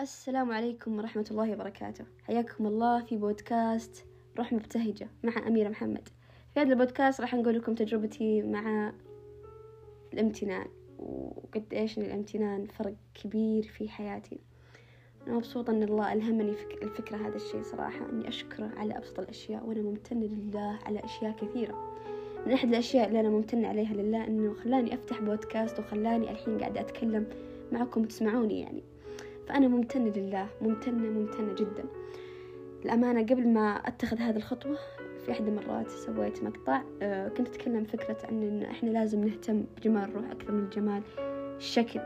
السلام عليكم ورحمة الله وبركاته، حياكم الله في بودكاست روح مبتهجة مع أميرة محمد. في هذا البودكاست راح نقول لكم تجربتي مع الامتنان وقد إيش الامتنان فرق كبير في حياتي. أنا مبسوطة أن الله ألهمني الفكرة هذا الشيء صراحة، أني أشكره على أبسط الأشياء، وأنا ممتنة لله على أشياء كثيرة. من أحد الأشياء اللي أنا ممتنة عليها لله أنه خلاني أفتح بودكاست وخلاني الحين قاعدة أتكلم معكم تسمعوني يعني، فأنا ممتنة لله، ممتنة جدا. الأمانة قبل ما أتخذ هذه الخطوة في أحد المرات سويت مقطع كنت أتكلم فكرة عن أن إحنا لازم نهتم بجمال الروح أكثر من جمال الشكل.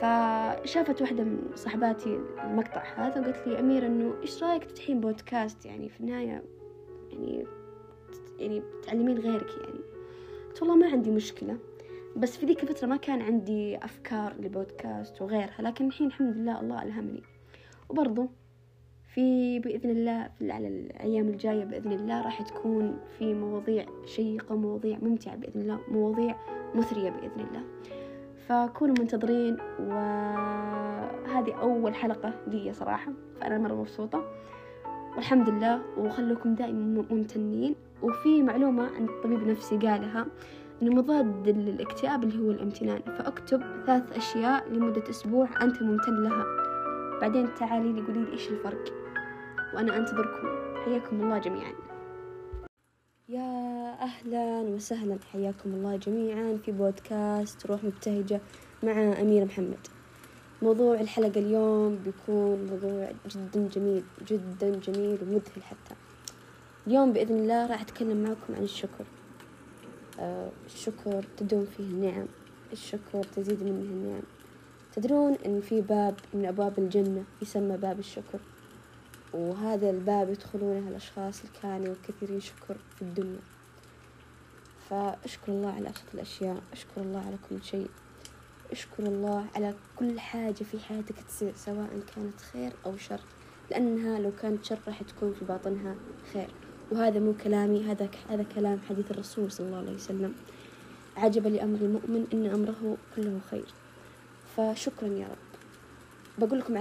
فشافت واحدة من صحباتي المقطع هذا وقالت لي أميرة أنه إيش رأيك تفتحين بودكاست، يعني في النهاية يعني تعلمين غيرك يعني. قلت والله ما عندي مشكلة، بس في ذيك الفترة ما كان عندي أفكار لبودكاست وغيرها، لكن الحين الحمد لله الله ألهمني. وبرضو في بإذن الله على الأيام الجاية بإذن الله راح تكون في مواضيع شيقة، مواضيع ممتعة بإذن الله، مواضيع مثرية بإذن الله، فكونوا منتظرين. وهذه أول حلقة لي صراحة، فأنا مرة مبسوطة والحمد لله، وخلوكم دائما ممتنين. وفي معلومة عن طبيب نفسي قالها أنه مضاد للاكتئاب اللي هو الامتنان، فأكتب 3 أشياء لمدة أسبوع أنت ممتن لها، بعدين تعالي لي قولي لي إيش الفرق، وأنا أنتظركم. حياكم الله جميعا. يا أهلا وسهلا، حياكم الله جميعا في بودكاست روح مبتهجة مع أميرة محمد. موضوع الحلقة اليوم بيكون موضوع جدا جميل جدا جميل ومذهل حتى. اليوم بإذن الله راح أتكلم معكم عن الشكر. الشكر تدوم فيه النعم، الشكر تزيد منه النعم. تدرون أن في باب من أبواب الجنة يسمى باب الشكر، وهذا الباب يدخلونه الأشخاص اللي كانوا كثيرين شكر في الدنيا. فأشكر الله على أبسط الأشياء، أشكر الله على كل شيء، أشكر الله على كل حاجة في حياتك تصير سواء كانت خير أو شر، لأنها لو كانت شر راح تكون في باطنها خير. وهذا مو كلامي، هذا كلام حديث الرسول صلى الله عليه وسلم. عجب لأمر المؤمن إن أمره كله خير. فشكرا يا رب. بقول لكم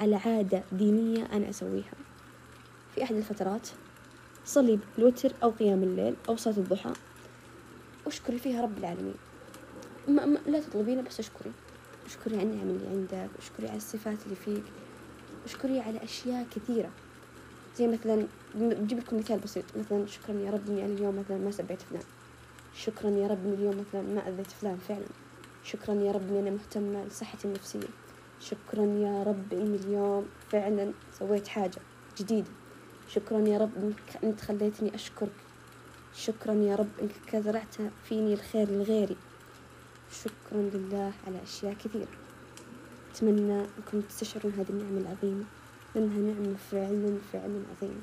على عادة دينية أنا أسويها. في أحد الفترات صلي الوتر أو قيام الليل أو صلاة الضحى، واشكري فيها رب العالمين. لا تطلبينه، بس اشكري على النعم اللي عندك، اشكري على الصفات اللي فيك، اشكري على أشياء كثيرة. زي مثلا بجيب لكم مثال بسيط، مثلا شكرا يا رب اني اليوم مثلا ما سبيت فلان، شكرا يا رب اني اليوم مثلا ما اذيت فلان فعلا، شكرا يا رب اني انا مهتمه لصحتي النفسيه، شكرا يا رب اني اليوم فعلا سويت حاجه جديده، شكرا يا رب انك خليتني اشكرك، شكرا يا رب انك زرعت فيني الخير لغيري. شكرا لله على اشياء كثيره. اتمنى انكم تستشعرون هذه النعمه العظيمه، إنها نعمة فعلا عظيمة.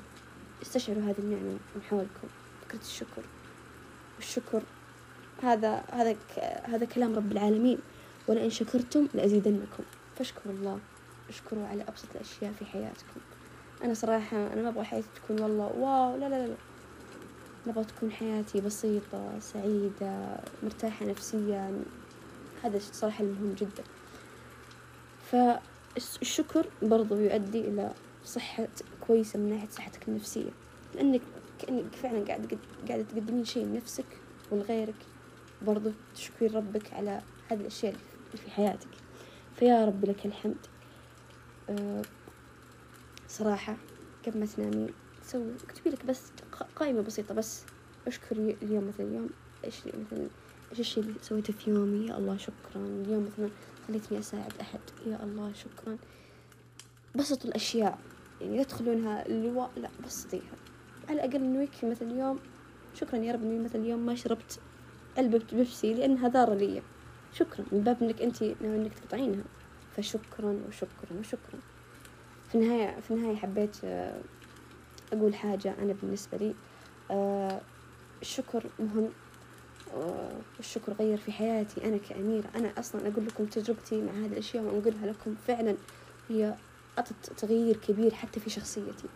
استشعروا هذه النعمة من حولكم. فكرة الشكر، والشكر هذا كلام رب العالمين، ولئن شكرتم لأزيدنكم. فاشكروا الله، اشكروا على أبسط الأشياء في حياتكم. أنا صراحة ما أبغى حياتي تكون والله واو، لا، نبغى تكون حياتي بسيطة سعيدة مرتاحة نفسيا. هذا صراحة المهم جدا. الشكر برضو يؤدي إلى صحة كويسة من ناحية صحتك النفسية، لأنك كأنك فعلا قاعدة تقدمين شيء لنفسك ولغيرك، برضو تشكرين ربك على هذه الأشياء اللي في حياتك. فيا رب لك الحمد. صراحة قبل ما تنامين اكتبي لك بس قائمة بسيطة، بس أشكري اليوم، مثلا اليوم إيش الشيء اللي سويته في يومي، يا الله شكرا. اليوم مثلا خليتني أساعد أحد، يا الله شكرا. بسطوا الأشياء، يعني لا تخلونها اللواء، لا بسطيها. على الأقل إنه يكفي مثلا اليوم شكرا يا رب إني مثلا اليوم ما شربت علبة بيبسي لأنها ضارة لي، شكرا، من باب إنك أنت ناوي إنك تقطعينها. فشكرا وشكرا وشكرا. في النهاية حبيت أقول حاجة، أنا بالنسبة لي الشكر مهم، والشكر غير في حياتي أنا كأميرة. أنا أصلا أقول لكم تجربتي مع هذه الأشياء وأقولها لكم، فعلا هي أعطت تغيير كبير حتى في شخصيتي.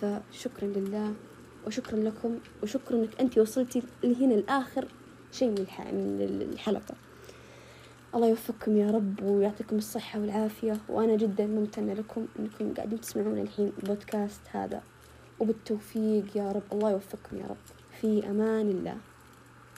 فشكرا لله وشكرا لكم، وشكرا أنك أنت وصلتي لهنا الآخر شيء من الحلقة. الله يوفقكم يا رب ويعطيكم الصحة والعافية، وأنا جدا ممتنة لكم أنكم قاعدين تسمعون الحين بودكاست هذا، وبالتوفيق يا رب. الله يوفقكم يا رب، في أمان الله.